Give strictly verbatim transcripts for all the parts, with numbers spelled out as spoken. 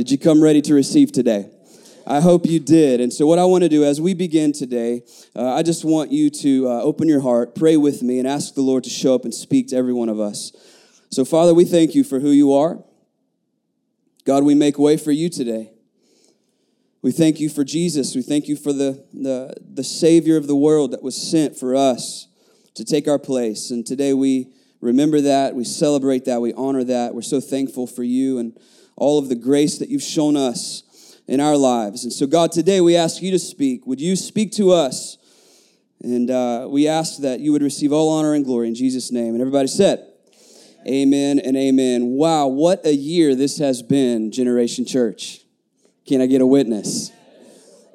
Did you come ready to receive today? I hope you did. And so what I want to do as we begin today, uh, I just want you to uh, open your heart, pray with me, and ask the Lord to show up and speak to every one of us. So, Father, we thank you for who you are. God, we make way for you today. We thank you for Jesus. We thank you for the, the, the Savior of the world that was sent for us to take our place. And today we remember that, we celebrate that, we honor that. We're so thankful for you and all of the grace that you've shown us in our lives. And so, God, today we ask you to speak. Would you speak to us? And uh, we ask that you would receive all honor and glory in Jesus' name. And everybody said, amen and amen. Wow, what a year this has been, Generation Church. Can I get a witness?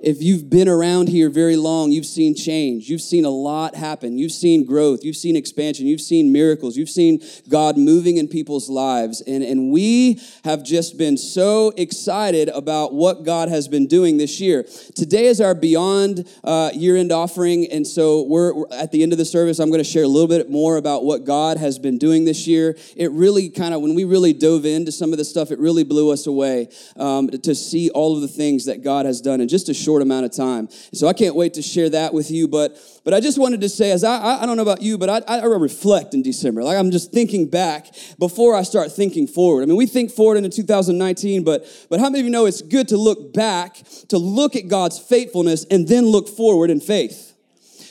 If you've been around here very long, you've seen change. You've seen a lot happen. You've seen growth. You've seen expansion. You've seen miracles. You've seen God moving in people's lives. And, and we have just been so excited about what God has been doing this year. Today is our Beyond uh, year-end offering. And so we're, we're at the end of the service, I'm going to share a little bit more about what God has been doing this year. It really kind of, when we really dove into some of this stuff, it really blew us away um, to see all of the things that God has done in just a short amount of time. So I can't wait to share that with you, but but I just wanted to say, as I I, I don't know about you, but I, I reflect in December. Like, I'm just thinking back before I start thinking forward. I mean, we think forward into two thousand nineteen, but but how many of you know it's good to look back, to look at God's faithfulness, and then look forward in faith?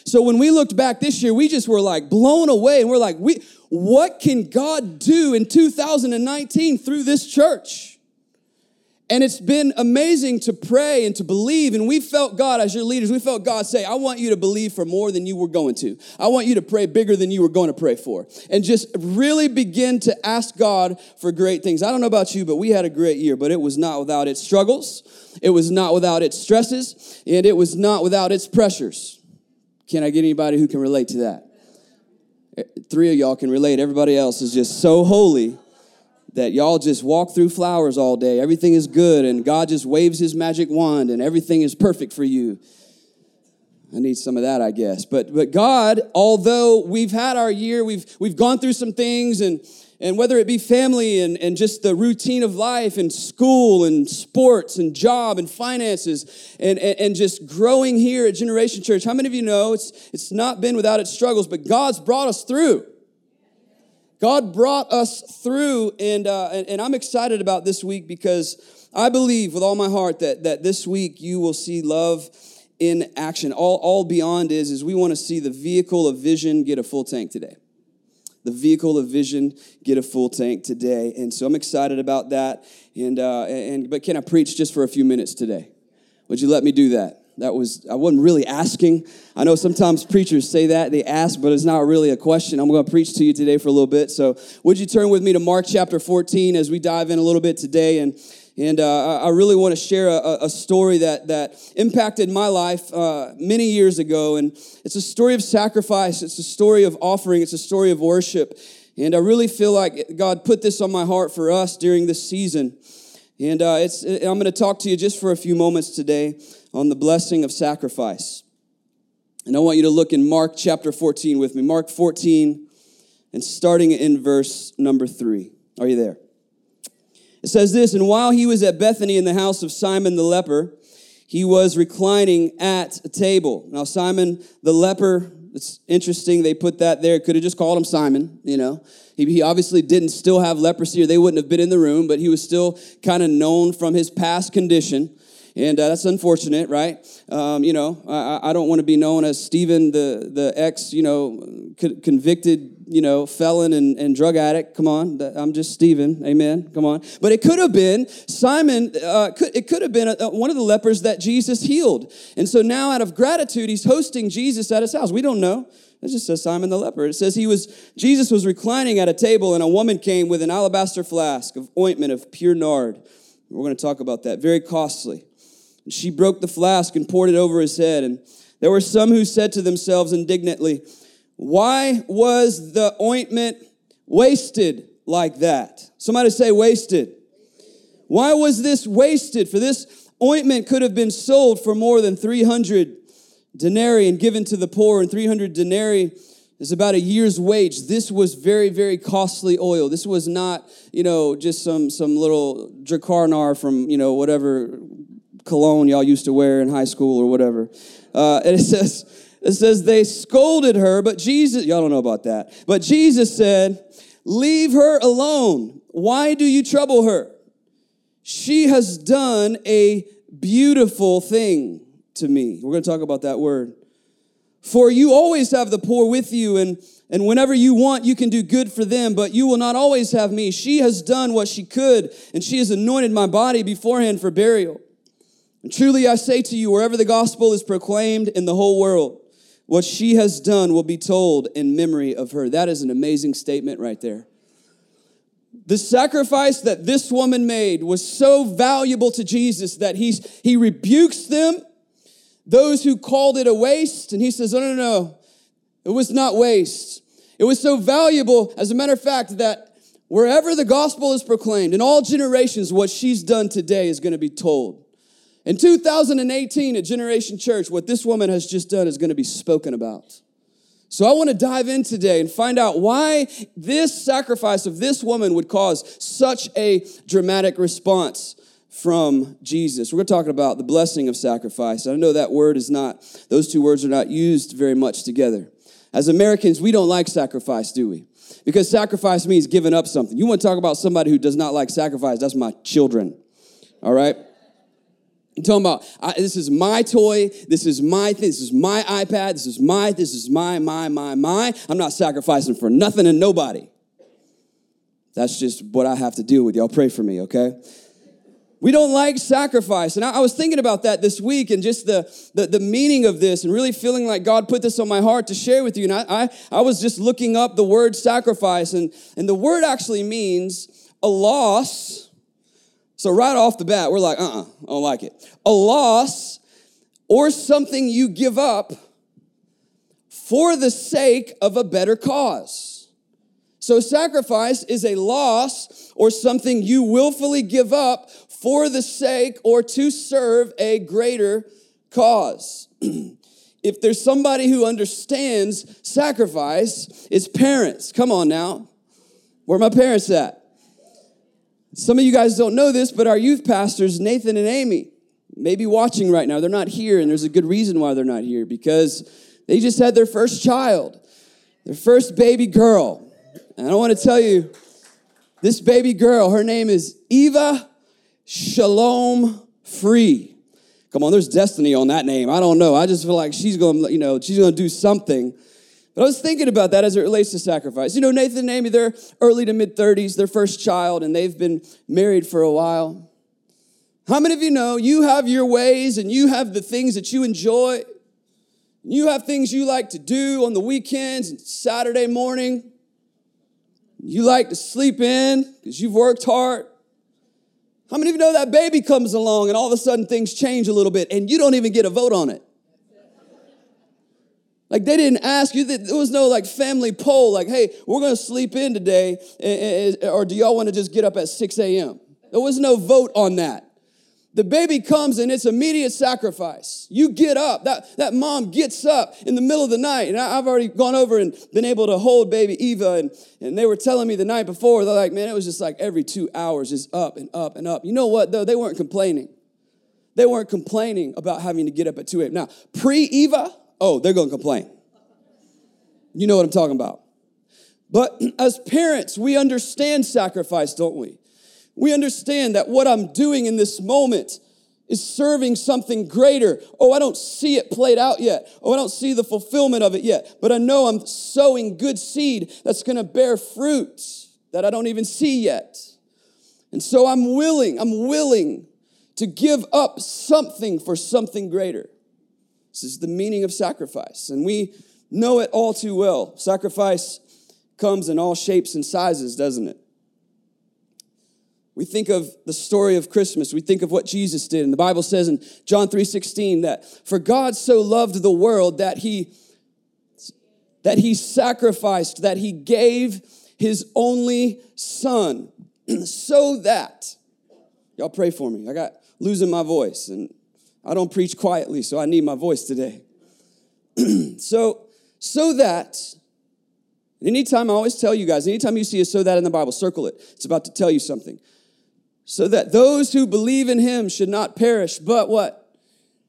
So when we looked back this year, we just were like blown away, and we're like, we what can God do in two thousand nineteen through this church? And it's been amazing to pray and to believe. And we felt God, as your leaders, we felt God say, I want you to believe for more than you were going to. I want you to pray bigger than you were going to pray for. And just really begin to ask God for great things. I don't know about you, but we had a great year. But it was not without its struggles. It was not without its stresses. And it was not without its pressures. Can I get anybody who can relate to that? Three of y'all can relate. Everybody else is just so holy that y'all just walk through flowers all day. Everything is good, and God just waves his magic wand, and everything is perfect for you. I need some of that, I guess. But but God, although we've had our year, we've we've gone through some things, and and whether it be family and, and just the routine of life and school and sports and job and finances and, and, and just growing here at Generation Church, how many of you know it's it's not been without its struggles, but God's brought us through. God brought us through, and, uh, and and I'm excited about this week because I believe with all my heart that that this week you will see love in action. All all Beyond is is we want to see the vehicle of vision get a full tank today. The vehicle of vision get a full tank today, and so I'm excited about that. And uh, and but can I preach just for a few minutes today? Would you let me do that? That was, I wasn't really asking. I know sometimes preachers say that. They ask, but it's not really a question. I'm going to preach to you today for a little bit. So would you turn with me to Mark chapter fourteen as we dive in a little bit today? And and uh, I really want to share a, a story that, that impacted my life uh, many years ago. And it's a story of sacrifice. It's a story of offering. It's a story of worship. And I really feel like God put this on my heart for us during this season. And uh, it's I'm going to talk to you just for a few moments today on the blessing of sacrifice. And I want you to look in Mark chapter fourteen with me. Mark fourteen, and starting in verse number three. Are you there? It says this, and while he was at Bethany in the house of Simon the leper, he was reclining at a table. Now, Simon the leper, it's interesting they put that there. Could have just called him Simon, you know. He, he obviously didn't still have leprosy or they wouldn't have been in the room, but he was still kind of known from his past condition. And uh, that's unfortunate, right? Um, you know, I, I don't want to be known as Stephen, the the ex, you know, co- convicted, you know, felon and, and drug addict. Come on, I'm just Stephen. Amen. Come on. But it could have been Simon. Uh, could, it could have been a, one of the lepers that Jesus healed. And so now, out of gratitude, he's hosting Jesus at his house. We don't know. It just says Simon the leper. It says he was Jesus was reclining at a table, and a woman came with an alabaster flask of ointment of pure nard. We're going to talk about that. Very costly. She broke the flask and poured it over his head. And there were some who said to themselves indignantly, why was the ointment wasted like that? Somebody say wasted. Why was this wasted? For this ointment could have been sold for more than three hundred denarii and given to the poor, and three hundred denarii It's about a year's wage. This was very, very costly oil. This was not, you know, just some some little Dracarnar from, you know, whatever cologne y'all used to wear in high school or whatever. Uh, and it says, it says they scolded her, but Jesus, y'all don't know about that. But Jesus said, "Leave her alone. Why do you trouble her? She has done a beautiful thing to me." We're going to talk about that word. "For you always have the poor with you, and, and whenever you want, you can do good for them, but you will not always have me. She has done what she could, and she has anointed my body beforehand for burial. And truly I say to you, wherever the gospel is proclaimed in the whole world, what she has done will be told in memory of her." That is an amazing statement right there. The sacrifice that this woman made was so valuable to Jesus that he's, he rebukes them, those who called it a waste, and he says, no, no, no, it was not waste. It was so valuable, as a matter of fact, that wherever the gospel is proclaimed, in all generations, what she's done today is going to be told. In two thousand eighteen, at Generation Church, what this woman has just done is going to be spoken about. So I want to dive in today and find out why this sacrifice of this woman would cause such a dramatic response from Jesus. We're talking about the blessing of sacrifice. I know that word is not, those two words are not used very much together. As Americans, we don't like sacrifice, do we? Because sacrifice means giving up something. You want to talk about somebody who does not like sacrifice, that's my children, all right? I'm talking about, I, this is my toy, this is my thing, this is my iPad, this is my, this is my, my, my, my. I'm not sacrificing for nothing and nobody. That's just what I have to deal with. Y'all pray for me, okay? We don't like sacrifice. And I, I was thinking about that this week and just the, the, the meaning of this and really feeling like God put this on my heart to share with you. And I, I, I was just looking up the word sacrifice, and, and the word actually means a loss. So right off the bat, we're like, uh-uh, I don't like it. A loss or something you give up for the sake of a better cause. So sacrifice is a loss or something you willfully give up for the sake or to serve a greater cause. If there's somebody who understands sacrifice, it's parents. Come on now. Where are my parents at? Some of you guys don't know this, but our youth pastors, Nathan and Amy, may be watching right now. They're not here, and there's a good reason why they're not here, because they just had their first child, their first baby girl. And I want to tell you, this baby girl, her name is Eva Shalom Free. Come on, there's destiny on that name. I don't know. I just feel like she's going to, you know, she's going to do something. But I was thinking about that as it relates to sacrifice. You know, Nathan and Amy, they're early to mid-thirties, their first child, and they've been married for a while. How many of you know you have your ways and you have the things that you enjoy? You have things you like to do on the weekends and Saturday morning. You like to sleep in because you've worked hard. How many of you know that baby comes along and all of a sudden things change a little bit and you don't even get a vote on it? Like, they didn't ask you. There was no, like, family poll, like, hey, we're going to sleep in today, or do y'all want to just get up at six a.m.? There was no vote on that. The baby comes, and it's immediate sacrifice. You get up. That, that mom gets up in the middle of the night, and I, I've already gone over and been able to hold baby Eva, and, and they were telling me the night before, they're like, man, it was just like every two hours, just up and up and up. You know what, though? They weren't complaining. They weren't complaining about having to get up at two a.m. Now, pre-Eva, oh, they're going to complain. You know what I'm talking about. But as parents, we understand sacrifice, don't we? We understand that what I'm doing in this moment is serving something greater. Oh, I don't see it played out yet. Oh, I don't see the fulfillment of it yet. But I know I'm sowing good seed that's going to bear fruit that I don't even see yet. And so I'm willing, I'm willing to give up something for something greater. This is the meaning of sacrifice, and we know it all too well. Sacrifice comes in all shapes and sizes, doesn't it? We think of the story of Christmas. We think of what Jesus did, and the Bible says in John three sixteen that for God so loved the world that he, that he sacrificed, that he gave his only son so that, y'all pray for me. I got losing my voice, and I don't preach quietly, so I need my voice today. so, so that And anytime, I always tell you guys, anytime you see a so that in the Bible, circle it. It's about to tell you something. So that those who believe in him should not perish, but what?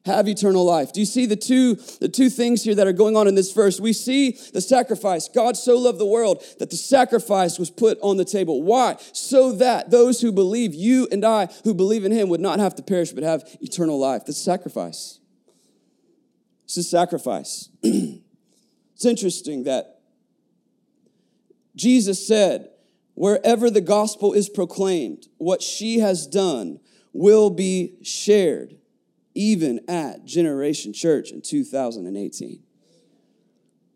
Have eternal life. Do you see the two, the two things here that are going on in this verse? We see the sacrifice. God so loved the world that the sacrifice was put on the table. Why? So that those who believe, you and I who believe in him, would not have to perish but have eternal life. That's sacrifice. This is sacrifice. It's interesting that Jesus said, wherever the gospel is proclaimed, what she has done will be shared. Even at Generation Church in two thousand eighteen.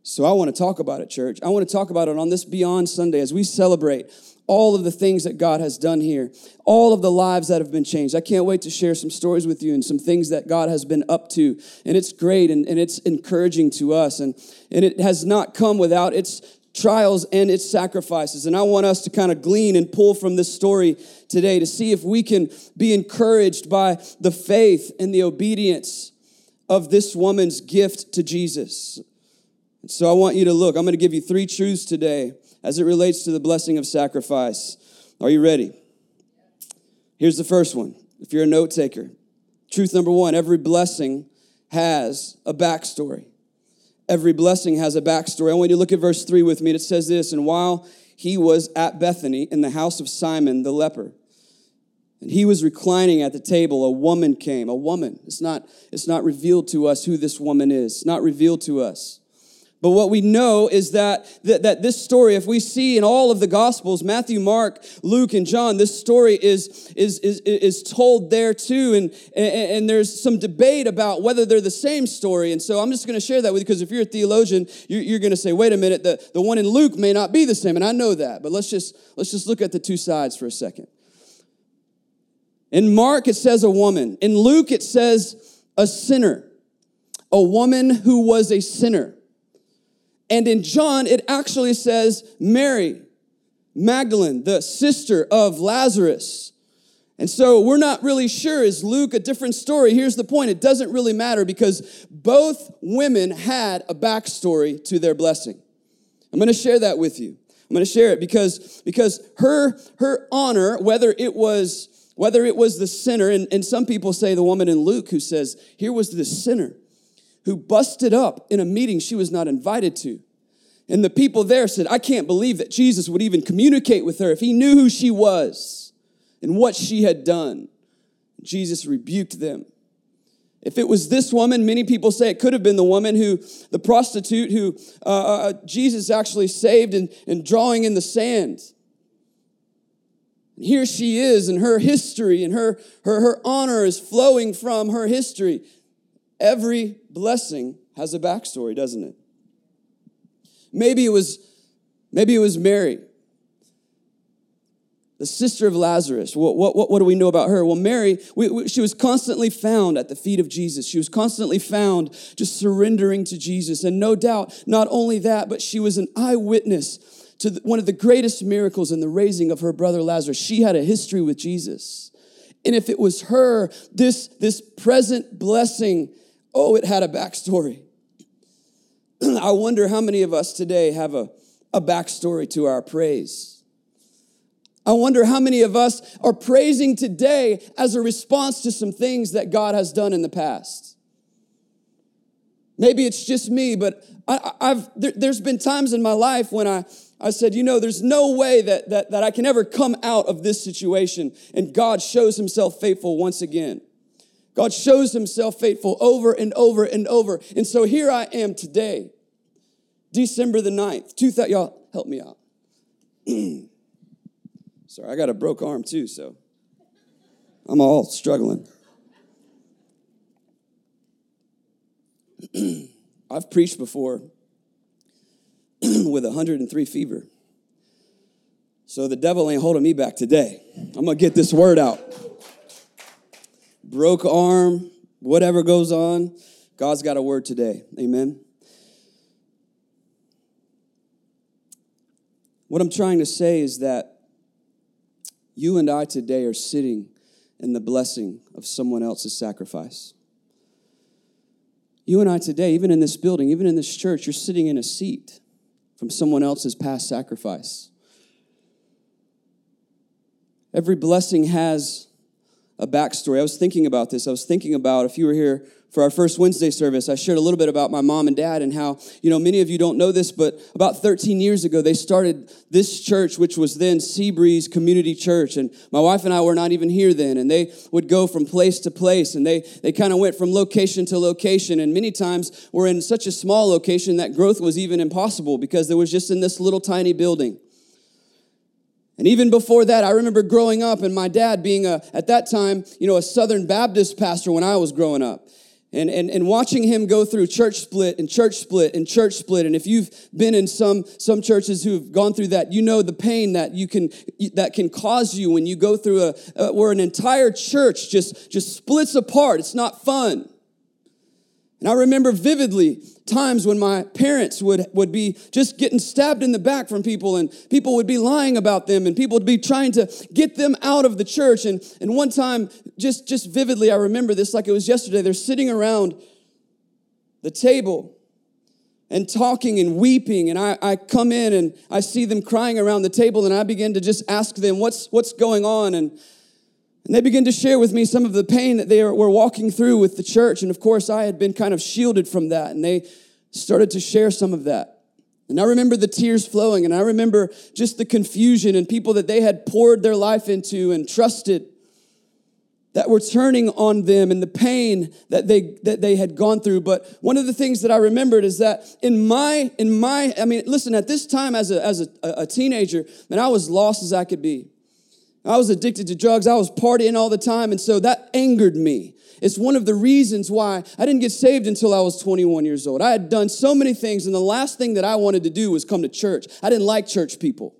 So I want to talk about it, church. I want to talk about it on this Beyond Sunday as we celebrate all of the things that God has done here, all of the lives that have been changed. I can't wait to share some stories with you and some things that God has been up to. And it's great, and, and it's encouraging to us. And, and it has not come without its trials and its sacrifices. And I want us to kind of glean and pull from this story today to see if we can be encouraged by the faith and the obedience of this woman's gift to Jesus. And so I want you to look. I'm going to give you three truths today as it relates to the blessing of sacrifice. Are you ready? Here's the first one, if you're a note taker. Truth number one, every blessing has a backstory. Every blessing has a backstory. I want you to look at verse three with me. It says this, and while he was at Bethany in the house of Simon the leper, and he was reclining at the table, a woman came. A woman. It's not, it's not revealed to us who this woman is. It's not revealed to us. But what we know is that, that, that this story, if we see in all of the Gospels, Matthew, Mark, Luke, and John, this story is, is, is, is told there too. And, and, and there's some debate about whether they're the same story. And so I'm just going to share that with you because if you're a theologian, you're, you're going to say, wait a minute, the, the one in Luke may not be the same. And I know that, but let's just, let's just look at the two sides for a second. In Mark, it says a woman. In Luke, it says a sinner. A woman who was a sinner. And in John, it actually says Mary Magdalene, the sister of Lazarus. And so we're not really sure. Is Luke a different story? Here's the point. It doesn't really matter because both women had a backstory to their blessing. I'm going to share that with you. I'm going to share it because, because her, her honor, whether it was whether it was the sinner, and, and some people say the woman in Luke who says, here was the sinner who busted up in a meeting she was not invited to. And the people there said, I can't believe that Jesus would even communicate with her if he knew who she was and what she had done. Jesus rebuked them. If it was this woman, many people say it could have been the woman who, the prostitute who uh, Jesus actually saved and, and drawing in the sand. And here she is, and her history and her, her, her honor is flowing from her history. Every blessing has a backstory, doesn't it? Maybe it was, maybe it was Mary, the sister of Lazarus. What, what, what do we know about her? Well, Mary, we, we, she was constantly found at the feet of Jesus. She was constantly found just surrendering to Jesus. And no doubt, not only that, but she was an eyewitness to the, one of the greatest miracles in the raising of her brother Lazarus. She had a history with Jesus. And if it was her, this, this present blessing, oh, it had a backstory. I wonder how many of us today have a, a backstory to our praise. I wonder how many of us are praising today as a response to some things that God has done in the past. Maybe it's just me, but I, I've there, there's been times in my life when I... I said, you know, there's no way that, that, that I can ever come out of this situation. And God shows himself faithful once again. God shows himself faithful over and over and over. And so here I am today, December the ninth. Two th- y'all, help me out. Sorry, I got a broke arm too, so I'm all struggling. I've preached before with one hundred three fever. So the devil ain't holding me back today. I'm going to get this word out. Broke arm, whatever goes on, God's got a word today. Amen. What I'm trying to say is that you and I today are sitting in the blessing of someone else's sacrifice. You and I today, even in this building, even in this church, you're sitting in a seat from someone else's past sacrifice. Every blessing has a backstory. I was thinking about this. I was thinking about, if you were here for our first Wednesday service, I shared a little bit about my mom and dad and how, you know, many of you don't know this, but about thirteen years ago, they started this church, which was then Seabreeze Community Church. And my wife and I were not even here then. And they would go from place to place. And they, they kind of went from location to location. And many times were in such a small location that growth was even impossible because there was just in this little tiny building. And even before that, I remember growing up and my dad being, a at that time, you know, a Southern Baptist pastor when I was growing up. And, and and watching him go through church split and church split and church split. And if you've been in some some churches who've gone through that, you know the pain that you can that can cause you when you go through a, a where an entire church just just splits apart. It's not fun. And I remember vividly times when my parents would, would be just getting stabbed in the back from people, and people would be lying about them, and people would be trying to get them out of the church. And, and one time, just, just vividly, I remember this like it was yesterday, they're sitting around the table and talking and weeping, and I, I come in and I see them crying around the table, and I begin to just ask them, what's, what's going on? And And they began to share with me some of the pain that they were walking through with the church. And of course, I had been kind of shielded from that. And they started to share some of that. And I remember the tears flowing. And I remember just the confusion and people that they had poured their life into and trusted that were turning on them, and the pain that they that they had gone through. But one of the things that I remembered is that in my, in my, I mean, listen, at this time as a, as a, a teenager, man, I was lost as I could be. I was addicted to drugs. I was partying all the time. And so that angered me. It's one of the reasons why I didn't get saved until I was twenty-one years old. I had done so many things. And the last thing that I wanted to do was come to church. I didn't like church people.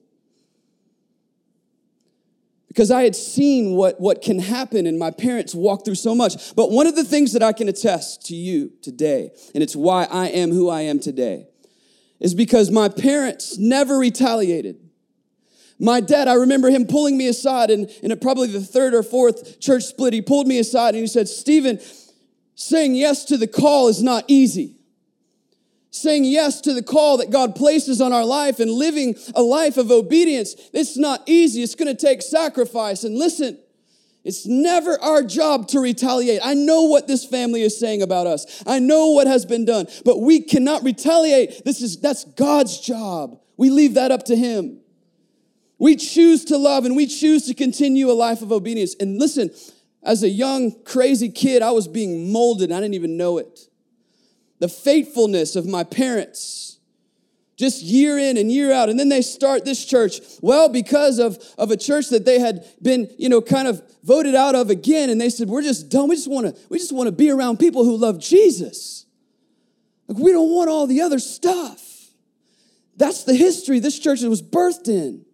Because I had seen what, what can happen. And my parents walked through so much. But one of the things that I can attest to you today, and it's why I am who I am today, is because my parents never retaliated. My dad, I remember him pulling me aside, and in probably the third or fourth church split, he pulled me aside and he said, Stephen, saying yes to the call is not easy. Saying yes to the call that God places on our life and living a life of obedience, it's not easy. It's going to take sacrifice. And listen, it's never our job to retaliate. I know what this family is saying about us. I know what has been done, but we cannot retaliate. This is, that's God's job. We leave that up to him. We choose to love and we choose to continue a life of obedience. And listen, as a young, crazy kid, I was being molded and I didn't even know it. The faithfulness of my parents, just year in and year out. And then they start this church, well, because of, of a church that they had been, you know, kind of voted out of again. And they said, we're just done. We just want to, we just want to be around people who love Jesus. Like, we don't want all the other stuff. That's the history this church was birthed in.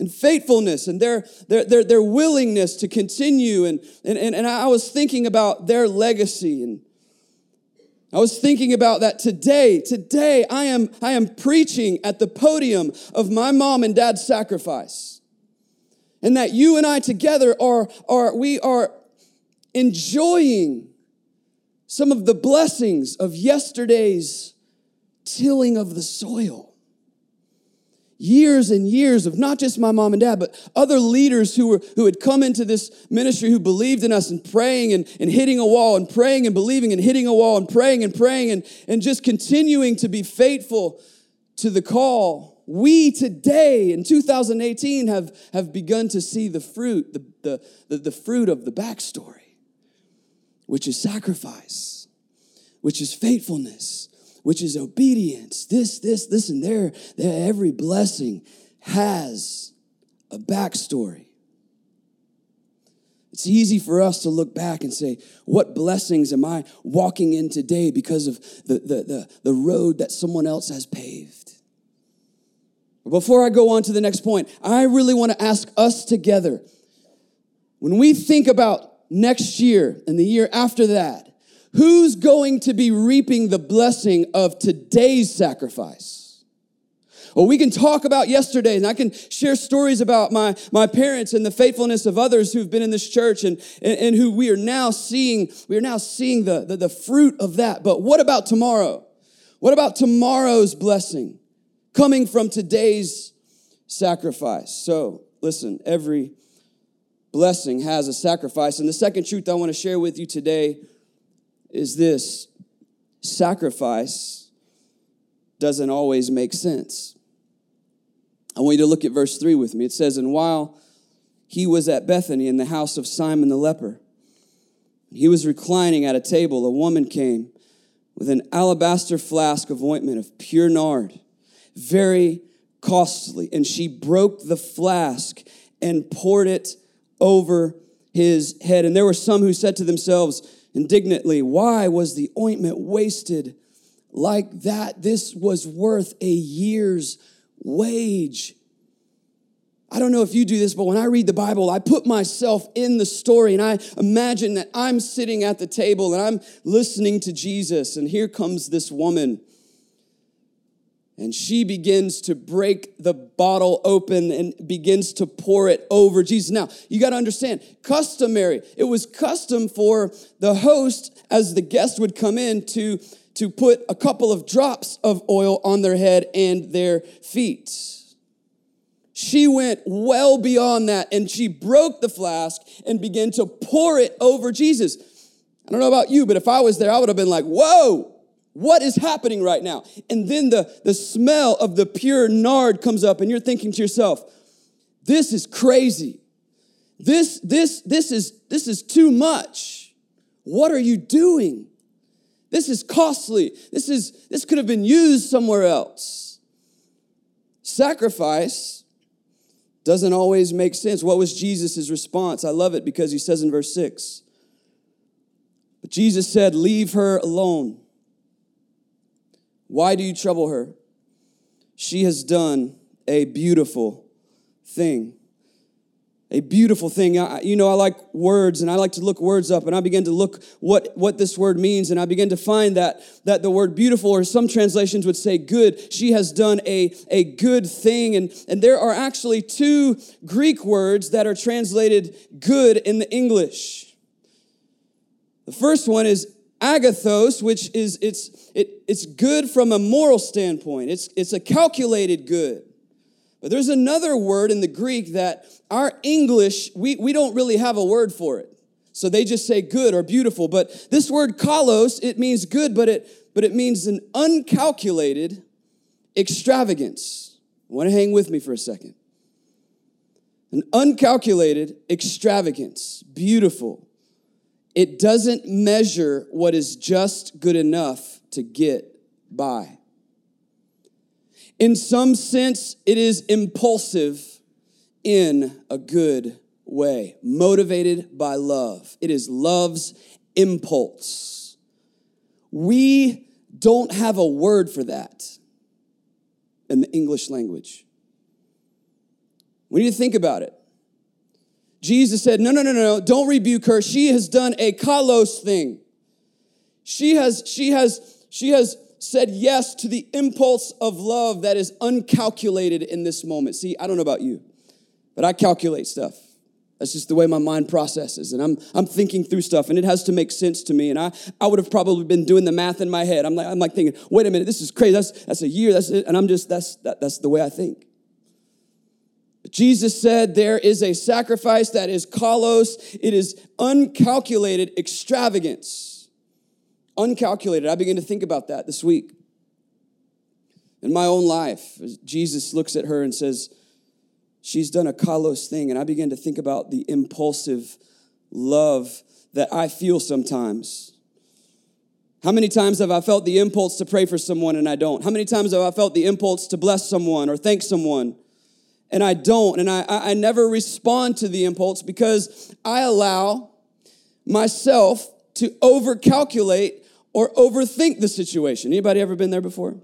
And faithfulness and their their their, their willingness to continue. And, and, and I was thinking about their legacy. And I was thinking about that today. Today, I am, I am preaching at the podium of my mom and dad's sacrifice. And that you and I together are, are we are enjoying some of the blessings of yesterday's tilling of the soil. Years and years of not just my mom and dad, but other leaders who were who had come into this ministry who believed in us and praying and, and hitting a wall and praying and believing and hitting a wall and praying and praying and, and just continuing to be faithful to the call. We today in two thousand eighteen have, have begun to see the fruit, the, the, the, the fruit of the backstory, which is sacrifice, which is faithfulness, which is obedience. This, this, this, and there. Every blessing has a backstory. It's easy for us to look back and say, what blessings am I walking in today because of the, the, the, the road that someone else has paved? Before I go on to the next point, I really want to ask us together, when we think about next year and the year after that, who's going to be reaping the blessing of today's sacrifice? Well, we can talk about yesterday, and I can share stories about my, my parents and the faithfulness of others who've been in this church and, and, and who we are now seeing, we are now seeing the, the, the fruit of that. But what about tomorrow? What about tomorrow's blessing? coming from today's sacrifice. So, listen, every blessing has a sacrifice. And the second truth I want to share with you today is this: sacrifice doesn't always make sense. I want you to look at verse three with me. It says, "And while he was at Bethany in the house of Simon the leper, he was reclining at a table. A woman came with an alabaster flask of ointment of pure nard, very costly, and she broke the flask and poured it over his head. And there were some who said to themselves indignantly, 'Why was the ointment wasted like that? This was worth a year's wage.'" I don't know if you do this, but when I read the Bible, I put myself in the story and I imagine that I'm sitting at the table and I'm listening to Jesus, and here comes this woman, and she begins to break the bottle open and begins to pour it over Jesus. Now, you got to understand, customary, it was custom for the host, as the guest would come in, to, to put a couple of drops of oil on their head and their feet. She went well beyond that, and she broke the flask and began to pour it over Jesus. I don't know about you, but if I was there, I would have been like, whoa! What is happening right now? And then the, the smell of the pure nard comes up, and you're thinking to yourself, this is crazy. This, this, this is, this is too much. What are you doing? This is costly. This is, this could have been used somewhere else. Sacrifice doesn't always make sense. What was Jesus' response? I love it because he says in verse six, "But Jesus said, 'Leave her alone. Why do you trouble her? She has done a beautiful thing.'" A beautiful thing. I, you know, I like words, and I like to look words up, and I began to look what, what this word means, and I began to find that, that the word beautiful, or some translations would say good. She has done a, a good thing. And, and there are actually two Greek words that are translated good in the English. The first one is agathos, which is it's it it's good from a moral standpoint. It's it's a calculated good. But there's another word in the Greek that our English, we, we don't really have a word for it. So they just say good or beautiful. But this word kalos, it means good, but it but it means an uncalculated extravagance. I want to hang with me for a second. An uncalculated extravagance, beautiful. It doesn't measure what is just good enough to get by. In some sense, it is impulsive in a good way, motivated by love. It is love's impulse. We don't have a word for that in the English language. We need to think about it. Jesus said, no, no, no, no, no, don't rebuke her. She has done a kalos thing. She has, she has, she has said yes to the impulse of love that is uncalculated in this moment. See, I don't know about you, but I calculate stuff. That's just the way my mind processes. And I'm I'm thinking through stuff, and it has to make sense to me. And I, I would have probably been doing the math in my head. I'm like, I'm like thinking, wait a minute, this is crazy. That's that's a year, that's it. And I'm just that's that, that's the way I think. Jesus said there is a sacrifice that is kalos. It is uncalculated extravagance. Uncalculated. I began to think about that this week. In my own life, Jesus looks at her and says, she's done a kalos thing. And I began to think about the impulsive love that I feel sometimes. How many times have I felt the impulse to pray for someone and I don't? How many times have I felt the impulse to bless someone or thank someone? And I don't, and I, I never respond to the impulse because I allow myself to overcalculate or overthink the situation. Anybody ever been there before?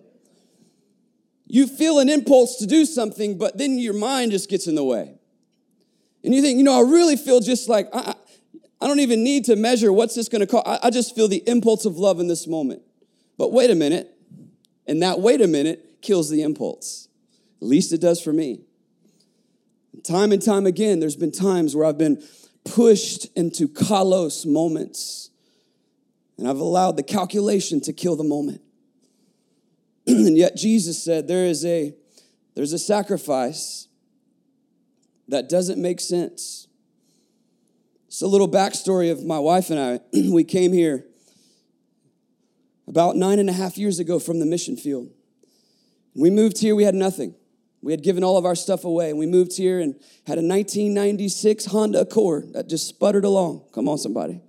You feel an impulse to do something, but then your mind just gets in the way. And you think, you know, I really feel just like, I, I don't even need to measure what's this going to cost. I, I just feel the impulse of love in this moment. But wait a minute, and that wait a minute kills the impulse. At least it does for me. Time and time again, there's been times where I've been pushed into kalos moments, and I've allowed the calculation to kill the moment. And yet Jesus said there is a there's a sacrifice that doesn't make sense. It's a little backstory of my wife and I. We came here about nine and a half years ago from the mission field. We moved here, we had nothing. We had given all of our stuff away. We moved here and had a nineteen ninety-six Honda Accord that just sputtered along. Come on, somebody.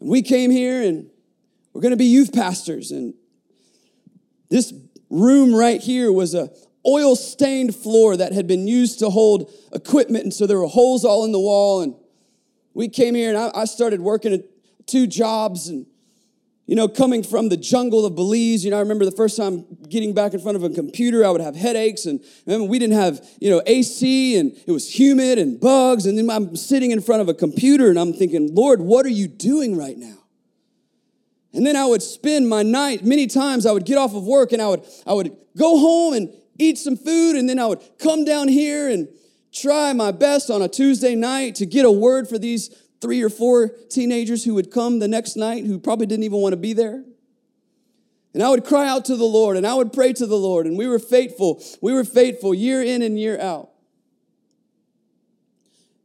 And we came here and we're going to be youth pastors. And this room right here was a oil-stained floor that had been used to hold equipment. And so there were holes all in the wall. And we came here and I, I started working at two jobs and, you know, coming from the jungle of Belize, you know, I remember the first time getting back in front of a computer, I would have headaches, and remember, we didn't have, you know, A C, and it was humid and bugs, and then I'm sitting in front of a computer, and I'm thinking, Lord, what are you doing right now? And then I would spend my night, many times I would get off of work, and I would, I would go home and eat some food, and then I would come down here and try my best on a Tuesday night to get a word for these three or four teenagers who would come the next night who probably didn't even want to be there. And I would cry out to the Lord, and I would pray to the Lord, and we were faithful. We were faithful year in and year out.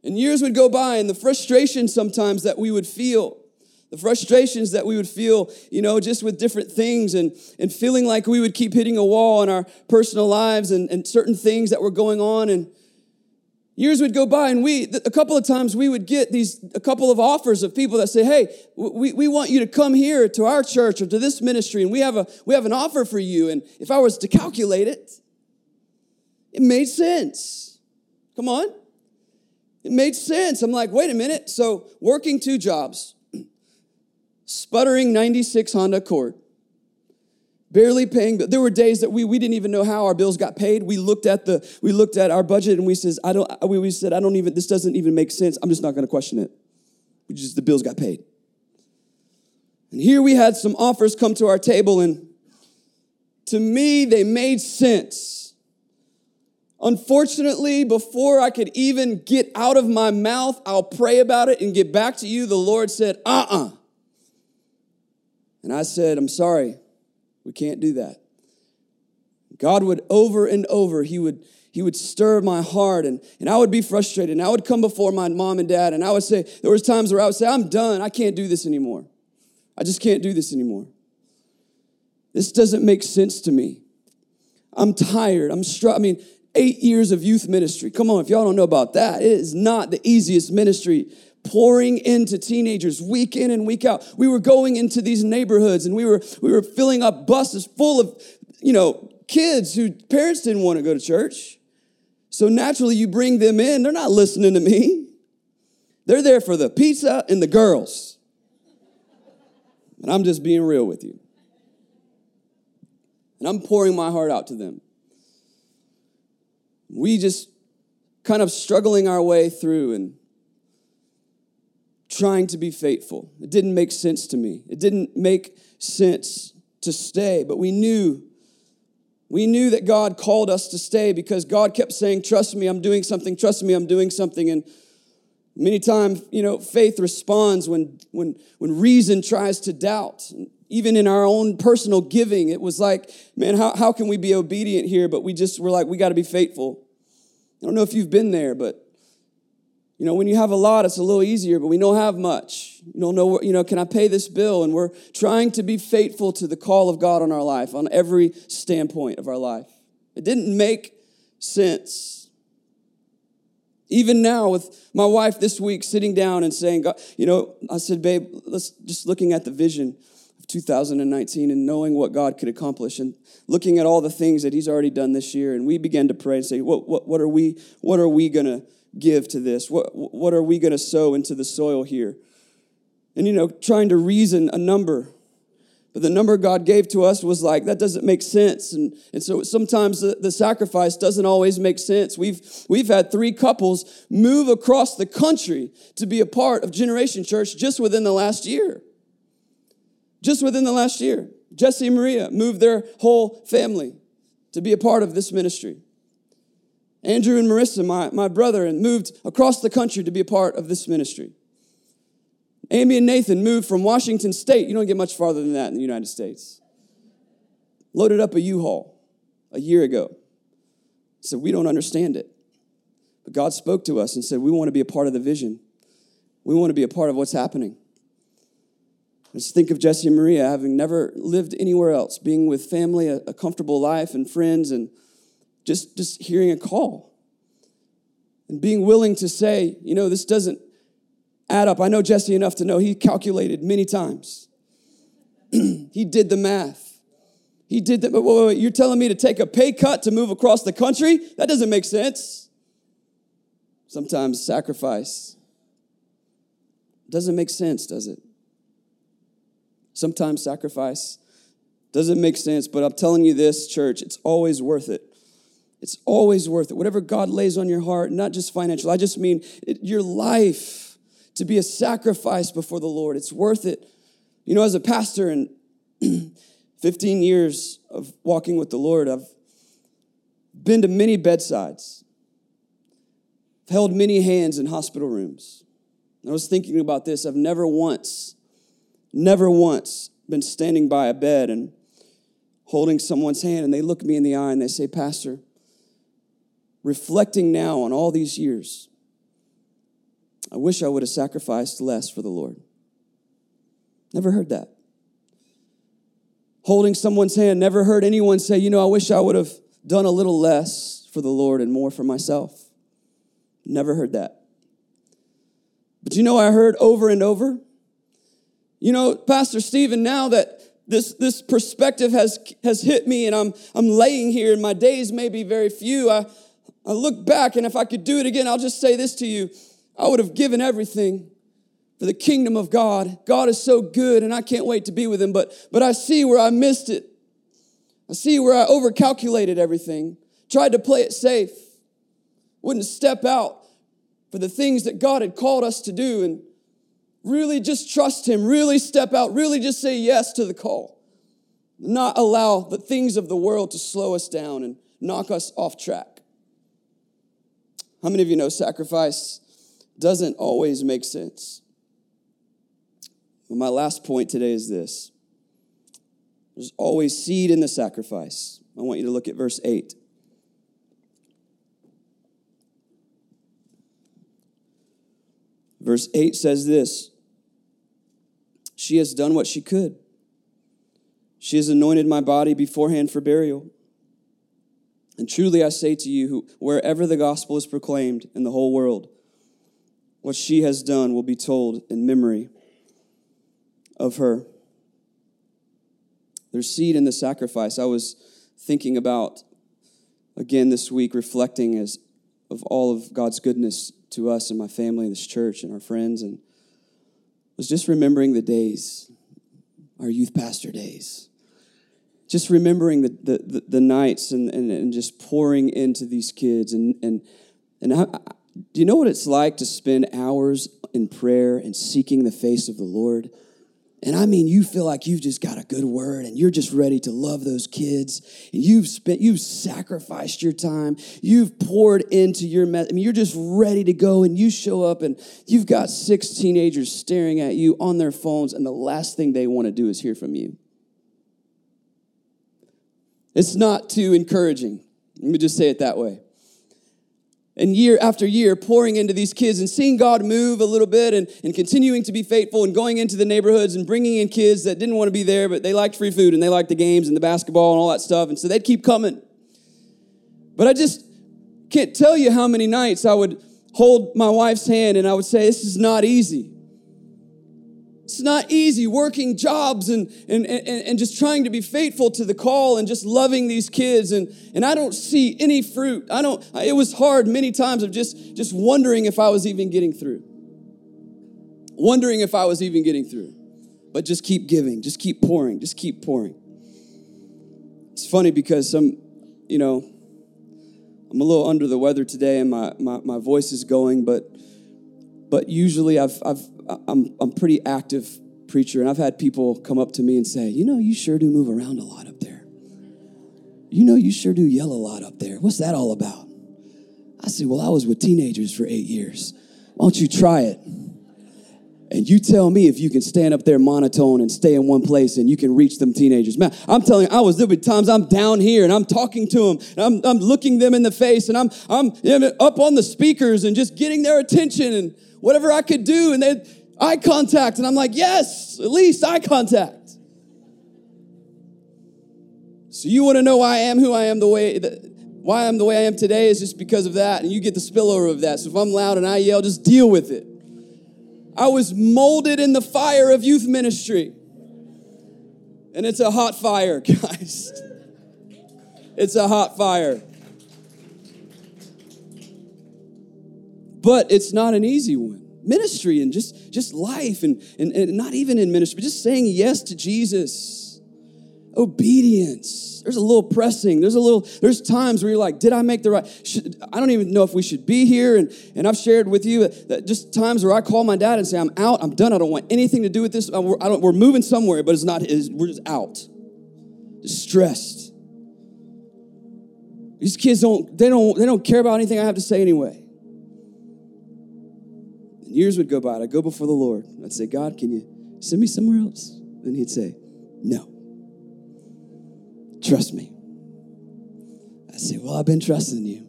And years would go by, and the frustration sometimes that we would feel, the frustrations that we would feel, you know, just with different things and, and feeling like we would keep hitting a wall in our personal lives and, and certain things that were going on, and years would go by, and we, a couple of times we would get these, a couple of offers of people that say, hey, we, we want you to come here to our church or to this ministry, and we have a we have an offer for you. And if I was to calculate it, it made sense. Come on. It made sense. I'm like, wait a minute. So working two jobs, sputtering ninety-six Honda Accord, barely paying. There were days that we we didn't even know how our bills got paid. We looked at the we looked at our budget and we says I don't we, we said I don't even this doesn't even make sense. I'm just not going to question it. We just the bills got paid. And here we had some offers come to our table, and to me they made sense. Unfortunately, before I could even get out of my mouth, I'll pray about it and get back to you, the Lord said, "Uh-uh." And I said, "I'm sorry. We can't do that." God would over and over, he would he would stir my heart, and, and I would be frustrated, and I would come before my mom and dad, and I would say, there was times where I would say, I'm done, I can't do this anymore. I just can't do this anymore. This doesn't make sense to me. I'm tired, I'm struck, I mean, eight years of youth ministry. Come on, if y'all don't know about that, it is not the easiest ministry. Pouring into teenagers week in and week out. We were going into these neighborhoods, and we were we were filling up buses full of, you know, kids whose parents didn't want to go to church. So naturally, you bring them in. They're not listening to me. They're there for the pizza and the girls. And I'm just being real with you. And I'm pouring my heart out to them. We just kind of struggling our way through and trying to be faithful. It didn't make sense to me. It didn't make sense to stay, but we knew, we knew that God called us to stay because God kept saying, trust me, I'm doing something, trust me, I'm doing something. And many times, you know, faith responds when, when, when reason tries to doubt. Even in our own personal giving, it was like, man, how, how can we be obedient here? But we just were like, we got to be faithful. I don't know if you've been there, but you know, when you have a lot, it's a little easier, but we don't have much. You don't know, you know, can I pay this bill? And we're trying to be faithful to the call of God on our life, on every standpoint of our life. It didn't make sense. Even now with my wife this week sitting down and saying, God, you know, I said, babe, let's just looking at the vision of two thousand nineteen and knowing what God could accomplish and looking at all the things that he's already done this year. And we began to pray and say, what, what, what are we, what are we going to give to this? What what are we going to sow into the soil here? And, you know, trying to reason a number. But the number God gave to us was like, that doesn't make sense. And, and so sometimes the, the sacrifice doesn't always make sense. We've we've had three couples move across the country to be a part of Generation Church just within the last year. Just within the last year. Jesse and Maria moved their whole family to be a part of this ministry. Andrew and Marissa, my, my brother, and moved across the country to be a part of this ministry. Amy and Nathan moved from Washington State. You don't get much farther than that in the United States. loaded up a U-Haul a year ago. Said, we don't understand it. But God spoke to us and said, we want to be a part of the vision. We want to be a part of what's happening. Just think of Jesse and Maria having never lived anywhere else, being with family, a, a comfortable life and friends, and just, just hearing a call and being willing to say, you know, this doesn't add up. I know Jesse enough to know he calculated many times. He did the math. He did that. But wait, wait, wait, you're telling me to take a pay cut to move across the country? That doesn't make sense. Sometimes sacrifice doesn't make sense, does it? Sometimes sacrifice doesn't make sense, but I'm telling you this, church, it's always worth it. It's always worth it. Whatever God lays on your heart, not just financial, I just mean it, your life to be a sacrifice before the Lord. It's worth it. You know, as a pastor and fifteen years of walking with the Lord, I've been to many bedsides, held many hands in hospital rooms. And I was thinking about this. I've never once Never once been standing by a bed and holding someone's hand, and they look me in the eye and they say, Pastor, reflecting now on all these years, I wish I would have sacrificed less for the Lord. Never heard that. Holding someone's hand, never heard anyone say, you know, I wish I would have done a little less for the Lord and more for myself. Never heard that. But you know, I heard over and over, you know, Pastor Stephen, now that this this perspective has has hit me and I'm I'm laying here and my days may be very few, I, I look back, and if I could do it again, I'll just say this to you. I would have given everything for the kingdom of God. God is so good, and I can't wait to be with him, but, but I see where I missed it. I see where I overcalculated everything, tried to play it safe, wouldn't step out for the things that God had called us to do, and really just trust him, really step out, really just say yes to the call. Not allow the things of the world to slow us down and knock us off track. How many of you know sacrifice doesn't always make sense? Well, my last point today is this. There's always seed in the sacrifice. I want you to look at verse eight. Verse eight says this, she has done what she could. She has anointed my body beforehand for burial. And truly I say to you, who, wherever the gospel is proclaimed in the whole world, what she has done will be told in memory of her. There's seed in the sacrifice. I was thinking about, again this week, reflecting as of all of God's goodness to us and my family, this church and our friends, and was just remembering the days, our youth pastor days, just remembering the the, the, the nights and, and and just pouring into these kids, and and and I, I, do you know what it's like to spend hours in prayer and seeking the face of the Lord? And I mean, you feel like you've just got a good word and you're just ready to love those kids. And you've spent, you've sacrificed your time. You've poured into your, me- I mean, you're just ready to go, and you show up and you've got six teenagers staring at you on their phones, and the last thing they want to do is hear from you. It's not too encouraging. Let me just say it that way. And year after year, pouring into these kids and seeing God move a little bit, and, and continuing to be faithful and going into the neighborhoods and bringing in kids that didn't want to be there, but they liked free food and they liked the games and the basketball and all that stuff. And so they'd keep coming. But I just can't tell you how many nights I would hold my wife's hand and I would say, this is not easy. It's not easy working jobs and, and, and, and just trying to be faithful to the call and just loving these kids. And, and I don't see any fruit. I don't, it was hard many times of just, just wondering if I was even getting through. Wondering if I was even getting through. But just keep giving, just keep pouring, just keep pouring. It's funny because some, you know, I'm a little under the weather today and my, my, my voice is going, but But usually I've, I've, I'm I'm pretty active preacher, and I've had people come up to me and say, you know, you sure do move around a lot up there. You know, you sure do yell a lot up there. What's that all about? I say, well, I was with teenagers for eight years. Why don't you try it? And you tell me if you can stand up there monotone and stay in one place and you can reach them teenagers. Man, I'm telling you, I was there with times I'm down here and I'm talking to them. And I'm, I'm looking them in the face and I'm, I'm up on the speakers and just getting their attention and whatever I could do. And they eye contact. And I'm like, yes, at least eye contact. So you want to know why I am who I am the way that. Why I'm the way I am today is just because of that, and you get the spillover of that. So if I'm loud and I yell, just deal with it. I was molded in the fire of youth ministry. And it's a hot fire, guys. It's a hot fire. But it's not an easy one. Ministry and just, just life, and, and, and not even in ministry, but just saying yes to Jesus. Obedience. There's a little pressing. There's a little, there's times where you're like, did I make the right, should, I don't even know if we should be here. And, and I've shared with you that, that just times where I call my dad and say, I'm out, I'm done. I don't want anything to do with this. I, we're, I don't, we're moving somewhere, but it's not, it's, we're just out. Just stressed. These kids don't, they don't, they don't care about anything I have to say anyway. And years would go by. I'd go before the Lord. I'd say, God, can you send me somewhere else? And he'd say, no. Trust me. I say, well, I've been trusting you.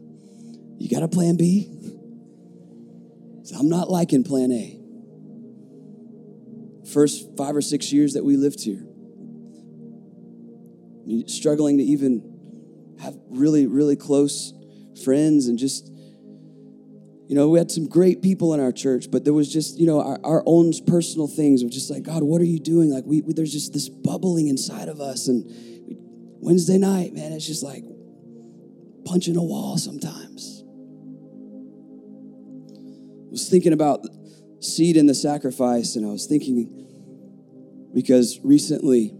You got a plan B? So I'm not liking plan A. First five or six years that we lived here, struggling to even have really, really close friends and just, you know, we had some great people in our church, but there was just, you know, our, our own personal things of just like, God, what are you doing? Like we, we there's just this bubbling inside of us, and Wednesday night, man, it's just like punching a wall sometimes. I was thinking about seed in the sacrifice, and I was thinking because recently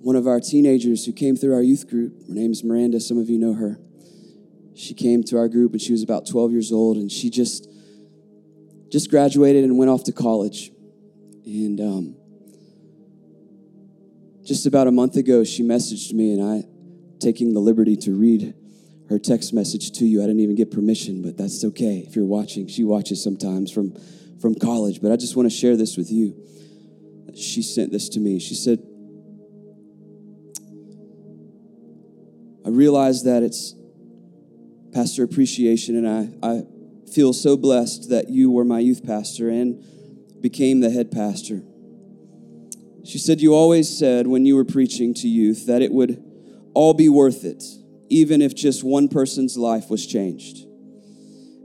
one of our teenagers who came through our youth group, her name is Miranda, some of you know her, she came to our group and she was about twelve years old, and she just, just graduated and went off to college. And, um, just about a month ago, she messaged me, and I, taking the liberty to read her text message to you. I didn't even get permission, but that's okay if you're watching. She watches sometimes from, from college, but I just want to share this with you. She sent this to me. She said, I realize that it's Pastor Appreciation, and I, I feel so blessed that you were my youth pastor and became the head pastor. She said, you always said when you were preaching to youth that it would all be worth it, even if just one person's life was changed.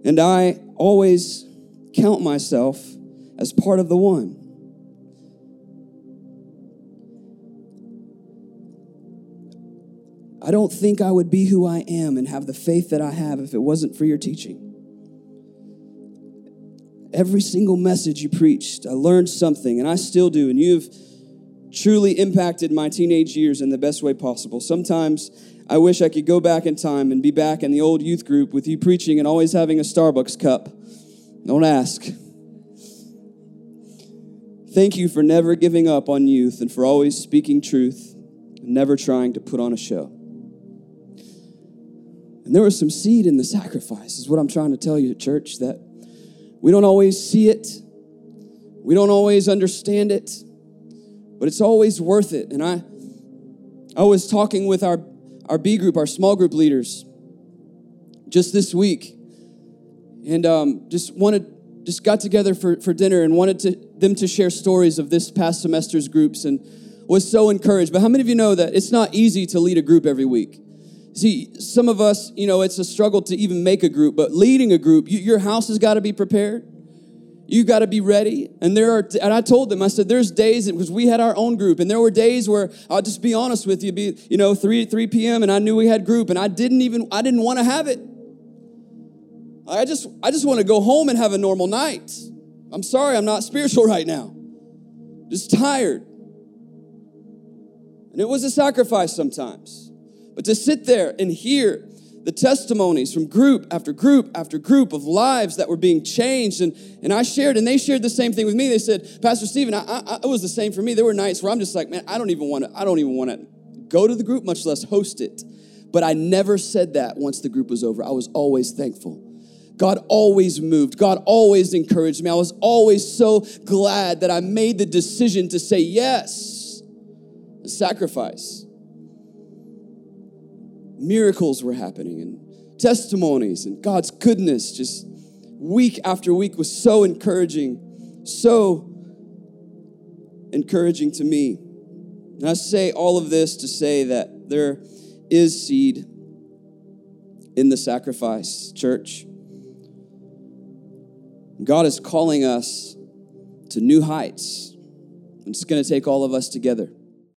And I always count myself as part of the one. I don't think I would be who I am and have the faith that I have if it wasn't for your teaching. Every single message you preached, I learned something, and I still do, and you've truly impacted my teenage years in the best way possible. Sometimes I wish I could go back in time and be back in the old youth group with you preaching and always having a Starbucks cup. Don't ask. Thank you for never giving up on youth and for always speaking truth and never trying to put on a show. And there was some seed in the sacrifice, is what I'm trying to tell you, church, that we don't always see it. We don't always understand it. But it's always worth it. And I I was talking with our, our B group, our small group leaders, just this week. And um, just wanted, just got together for, for dinner and wanted to, them to share stories of this past semester's groups, and was so encouraged. But how many of you know that it's not easy to lead a group every week? See, some of us, you know, it's a struggle to even make a group. But leading a group, you, your house has got to be prepared. You got to be ready. And there are, and I told them, I said, there's days, because we had our own group, and there were days where, I'll just be honest with you, be, you know, three p.m. and I knew we had group, and I didn't even, I didn't want to have it. I just, I just want to go home and have a normal night. I'm sorry, I'm not spiritual right now. Just tired. And it was a sacrifice sometimes. But to sit there and hear the testimonies from group after group after group of lives that were being changed. And, and I shared, and they shared the same thing with me. They said, Pastor Stephen, I, I, it was the same for me. There were nights where I'm just like, man, I don't even want to, I don't even want to go to the group, much less host it. But I never said that once the group was over. I was always thankful. God always moved. God always encouraged me. I was always so glad that I made the decision to say yes, the sacrifice. Miracles were happening and testimonies, and God's goodness just week after week was so encouraging, so encouraging to me. And I say all of this to say that there is seed in the sacrifice, church. God is calling us to new heights. It's going to take all of us together.